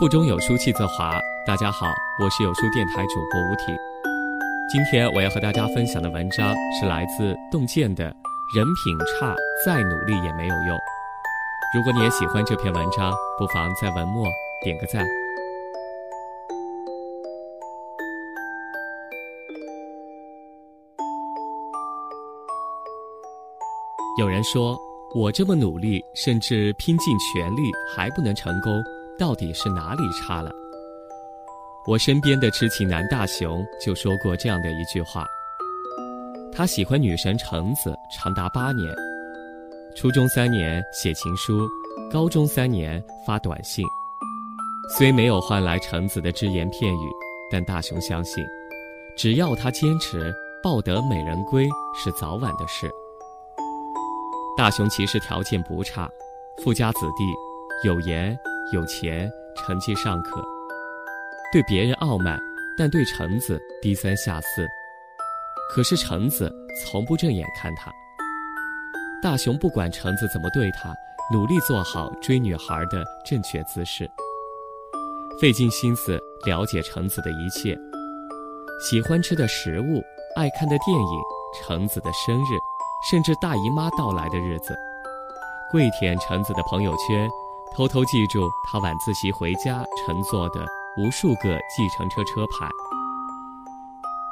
腹中有书气自华。大家好，我是有书电台主播吴婷。今天我要和大家分享的文章是来自洞见的《人品差再努力也没有用》。如果你也喜欢这篇文章，不妨在文末点个赞。有人说，我这么努力，甚至拼尽全力还不能成功，到底是哪里差了？我身边的痴情男大雄就说过这样的一句话。他喜欢女神橙子长达8年，初中3年写情书，高中3年发短信。虽没有换来橙子的只言片语，但大雄相信，只要他坚持，抱得美人归是早晚的事。大雄其实条件不差，富家子弟，有颜有钱，成绩尚可，对别人傲慢，但对橙子低三下四。可是橙子从不正眼看他。大雄不管橙子怎么对他，努力做好追女孩的正确姿势，费尽心思了解橙子的一切，喜欢吃的食物，爱看的电影，橙子的生日，甚至大姨妈到来的日子，跪舔橙子的朋友圈，偷偷记住他晚自习回家乘坐的无数个计程车车牌。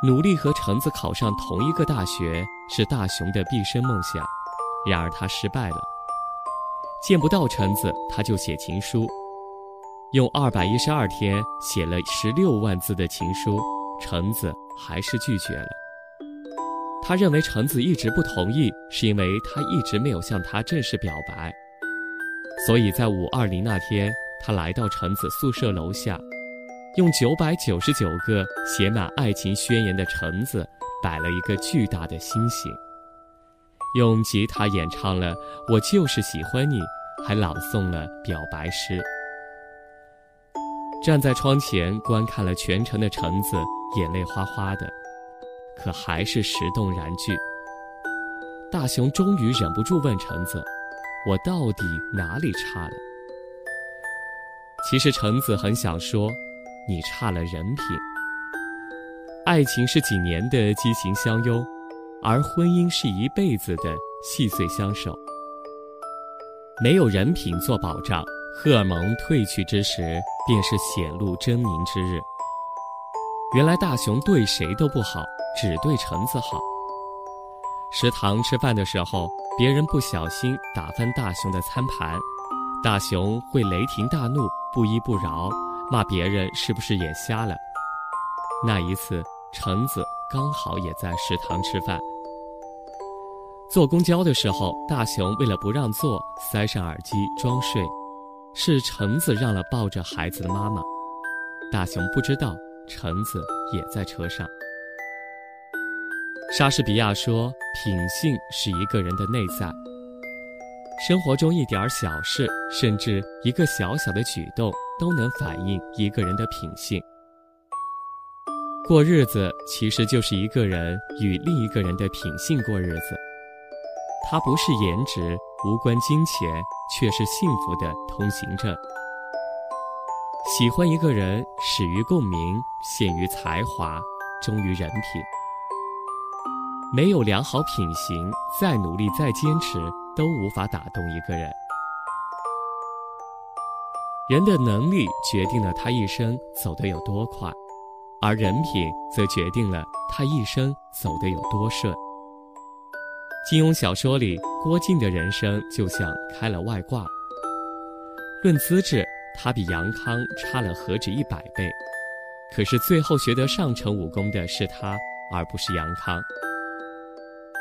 努力和橙子考上同一个大学是大雄的毕生梦想，然而他失败了。见不到橙子，他就写情书，用212天写了16万字的情书，橙子还是拒绝了。他认为橙子一直不同意，是因为他一直没有向他正式表白。所以在520那天，他来到橙子宿舍楼下，用999个写满爱情宣言的橙子摆了一个巨大的心形，用吉他演唱了《我就是喜欢你》，还朗诵了表白诗。站在窗前观看了全程的橙子眼泪哗哗的，可还是石动然拒。大雄终于忍不住问橙子，我到底哪里差了？其实橙子很想说，你差了人品。爱情是几年的激情相拥，而婚姻是一辈子的细碎相守。没有人品做保障，荷尔蒙褪去之时，便是显露狰狞之日。原来大雄对谁都不好，只对橙子好。食堂吃饭的时候，别人不小心打翻大雄的餐盘，大雄会雷霆大怒，不依不饶，骂别人是不是眼瞎了。那一次，橙子刚好也在食堂吃饭。坐公交的时候，大雄为了不让座，塞上耳机装睡，是橙子让了抱着孩子的妈妈。大雄不知道，橙子也在车上。莎士比亚说，品性是一个人的内在。生活中一点小事，甚至一个小小的举动，都能反映一个人的品性。过日子其实就是一个人与另一个人的品性过日子，它不是颜值，无关金钱，却是幸福的通行证。喜欢一个人，始于共鸣，陷于才华，忠于人品。没有良好品行，再努力再坚持都无法打动一个人。人的能力决定了他一生走得有多快，而人品则决定了他一生走得有多顺。金庸小说里，郭靖的人生就像开了外挂。论资质，他比杨康差了何止100倍，可是最后学得上乘武功的是他，而不是杨康。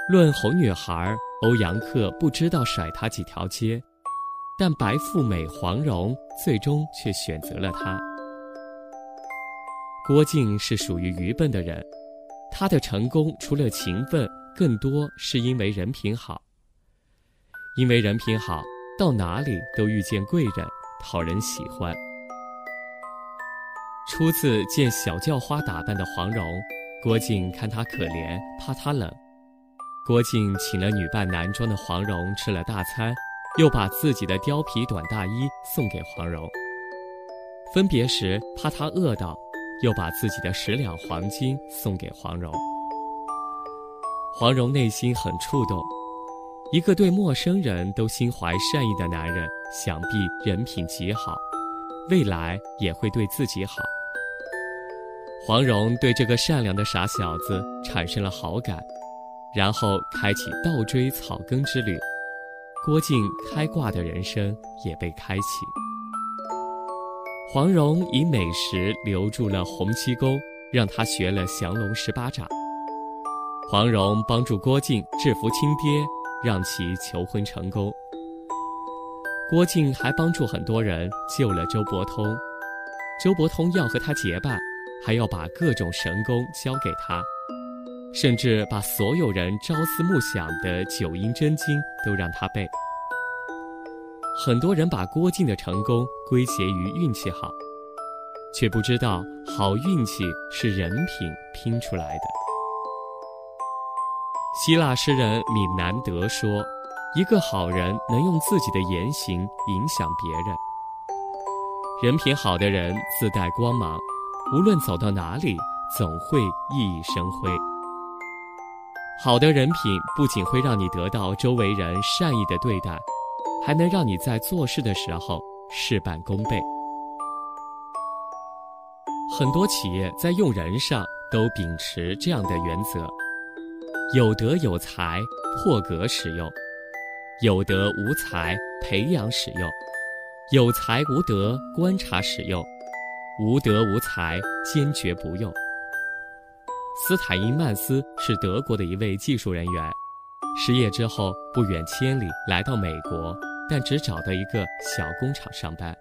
论哄女孩，欧阳克不知道甩她几条街，但白富美黄蓉最终却选择了他。郭靖是属于愚笨的人，他的成功除了勤奋，更多是因为人品好。因为人品好，到哪里都遇见贵人，讨人喜欢。初次见小叫花打扮的黄蓉，郭靖看她可怜，怕她冷。郭靖请了女扮男装的黄蓉吃了大餐，又把自己的貂皮短大衣送给黄蓉。分别时怕他饿到，又把自己的10两黄金送给黄蓉。黄蓉内心很触动，一个对陌生人都心怀善意的男人，想必人品极好，未来也会对自己好。黄蓉对这个善良的傻小子产生了好感，然后开启倒追草根之旅，郭靖开挂的人生也被开启。黄蓉以美食留住了洪七公，让他学了降龙18掌。黄蓉帮助郭靖制服亲爹，让其求婚成功。郭靖还帮助很多人救了周伯通，周伯通要和他结拜，还要把各种神功教给他，甚至把所有人朝思暮想的9阴真经都让他背。很多人把郭靖的成功归结于运气好，却不知道好运气是人品拼出来的。希腊诗人米南德说，一个好人能用自己的言行影响别人。人品好的人自带光芒，无论走到哪里总会熠熠生辉。好的人品不仅会让你得到周围人善意的对待，还能让你在做事的时候事半功倍。很多企业在用人上都秉持这样的原则，有德有才破格使用，有德无才培养使用，有才无德观察使用，无德无才坚决不用。斯坦因曼斯是德国的一位技术人员，失业之后不远千里来到美国，但只找到一个小工厂上班。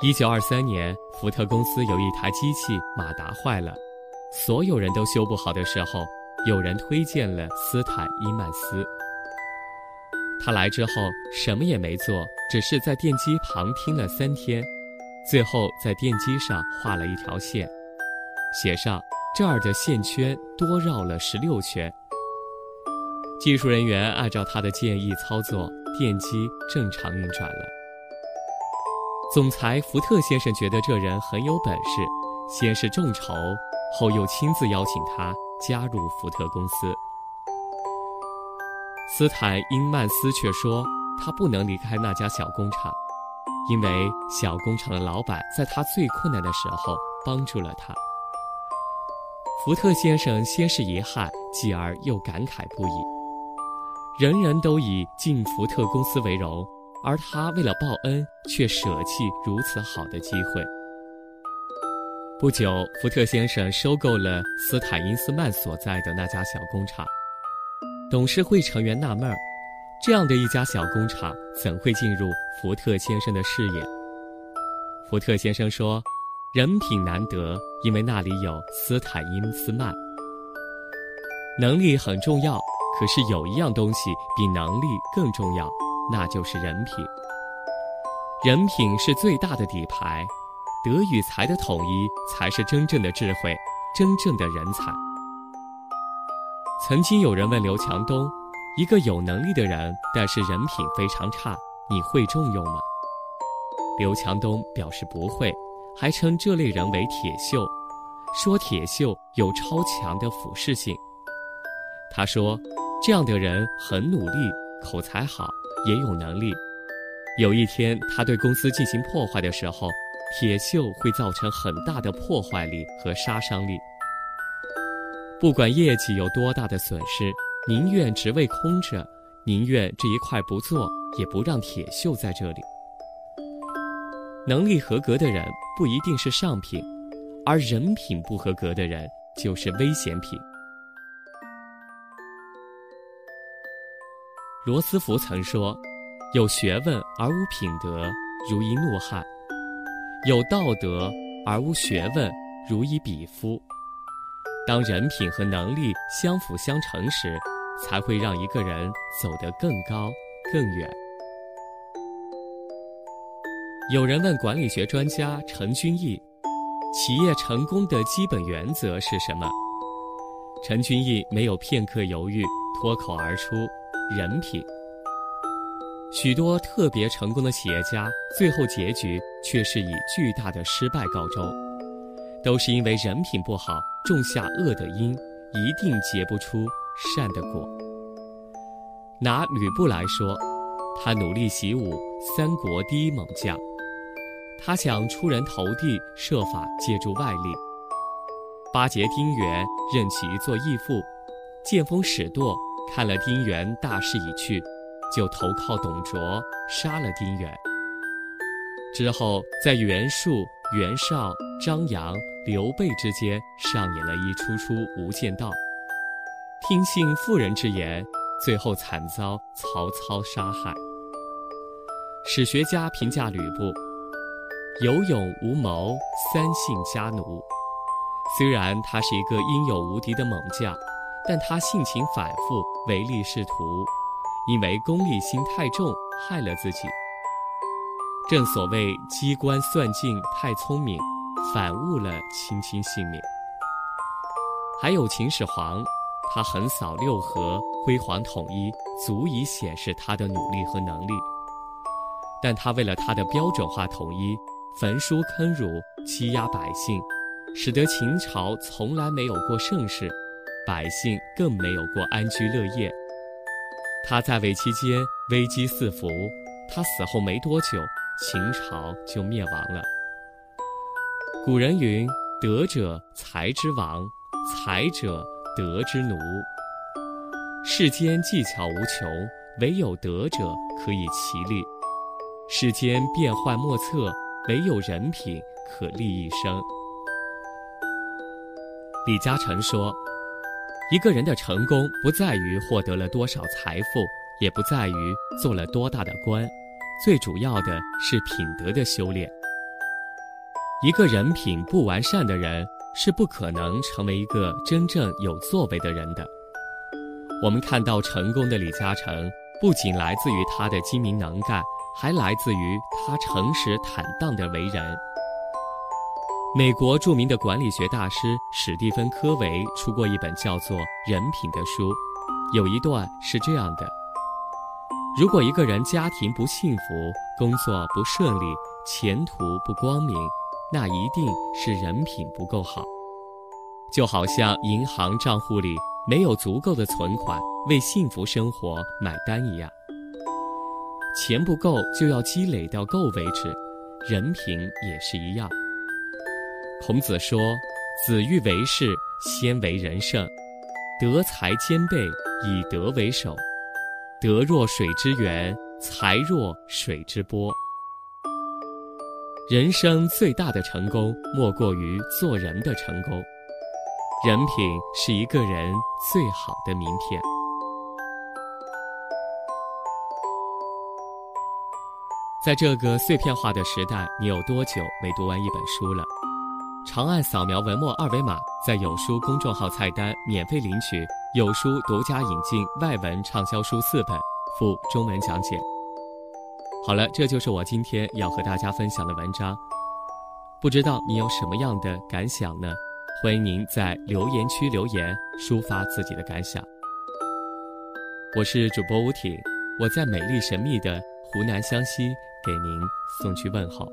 1923年福特公司有一台机器马达坏了，所有人都修不好的时候，有人推荐了斯坦因曼斯。他来之后什么也没做，只是在电机旁听了3天，最后在电机上画了一条线，写上这儿的线圈多绕了16圈。技术人员按照他的建议操作，电机正常运转了。总裁福特先生觉得这人很有本事，先是众筹，后又亲自邀请他加入福特公司。斯坦因曼斯却说他不能离开那家小工厂，因为小工厂的老板在他最困难的时候帮助了他。福特先生先是遗憾，继而又感慨不已。人人都以进福特公司为荣，而他为了报恩却舍弃如此好的机会。不久，福特先生收购了斯坦因斯曼所在的那家小工厂。董事会成员纳闷，这样的一家小工厂怎会进入福特先生的视野？福特先生说，人品难得，因为那里有斯坦因斯曼。能力很重要，可是有一样东西比能力更重要，那就是人品。人品是最大的底牌，德与才的统一才是真正的智慧，真正的人才。曾经有人问刘强东，一个有能力的人但是人品非常差，你会重用吗？刘强东表示不会，还称这类人为铁锈，说铁锈有超强的腐蚀性。他说这样的人很努力，口才好，也有能力，有一天他对公司进行破坏的时候，铁锈会造成很大的破坏力和杀伤力。不管业绩有多大的损失，宁愿职位空着，宁愿这一块不做，也不让铁锈在这里。能力合格的人不一定是上品，而人品不合格的人就是危险品。罗斯福曾说，有学问而无品德，如一怒汉；有道德而无学问，如一匹夫。当人品和能力相辅相成时，才会让一个人走得更高更远。有人问管理学专家陈君毅，企业成功的基本原则是什么？陈君毅没有片刻犹豫，脱口而出，人品。许多特别成功的企业家最后结局却是以巨大的失败告终。都是因为人品不好，种下恶的因，一定结不出善的果。拿吕布来说，他努力习武，三国第一猛将，他想出人头地，设法借助外力。巴结丁原，任其做义父。见风使舵，看了丁原大势已去，就投靠董卓，杀了丁原。之后在袁术、袁绍、张扬、刘备之间上演了一出出无间道，听信妇人之言，最后惨遭曹操杀害。史学家评价吕布，有勇无谋，三姓家奴。虽然他是一个英勇无敌的猛将，但他性情反复，唯利是图，因为功利心太重，害了自己。正所谓机关算尽太聪明，反误了卿卿性命。还有秦始皇，他横扫六合，辉煌统一，足以显示他的努力和能力，但他为了他的标准化统一，焚书坑儒，欺压百姓，使得秦朝从来没有过盛世，百姓更没有过安居乐业。他在位期间危机四伏，他死后没多久，秦朝就灭亡了。古人云，德者才之王，才者德之奴。世间技巧无穷，唯有德者可以其利；世间变幻莫测，唯有人品可立一生。李嘉诚说，一个人的成功不在于获得了多少财富，也不在于做了多大的官，最主要的是品德的修炼。一个人品不完善的人，是不可能成为一个真正有作为的人的。我们看到成功的李嘉诚，不仅来自于他的精明能干，还来自于他诚实坦荡的为人。美国著名的管理学大师史蒂芬·科维出过一本叫做《人品》的书，有一段是这样的：如果一个人家庭不幸福，工作不顺利，前途不光明，那一定是人品不够好。就好像银行账户里没有足够的存款为幸福生活买单一样，钱不够就要积累到够为止，人品也是一样。孔子说，子欲为事，先为人圣，德才兼备，以德为首。德若水之源，才若水之波。人生最大的成功，莫过于做人的成功。人品是一个人最好的名片。在这个碎片化的时代，你有多久没读完一本书了？长按扫描文末二维码，在有书公众号菜单免费领取有书独家引进外文畅销书4本，附中文讲解。好了，这就是我今天要和大家分享的文章。不知道你有什么样的感想呢？欢迎您在留言区留言，抒发自己的感想。我是主播吴挺，我在美丽神秘的湖南湘西给您送去问候。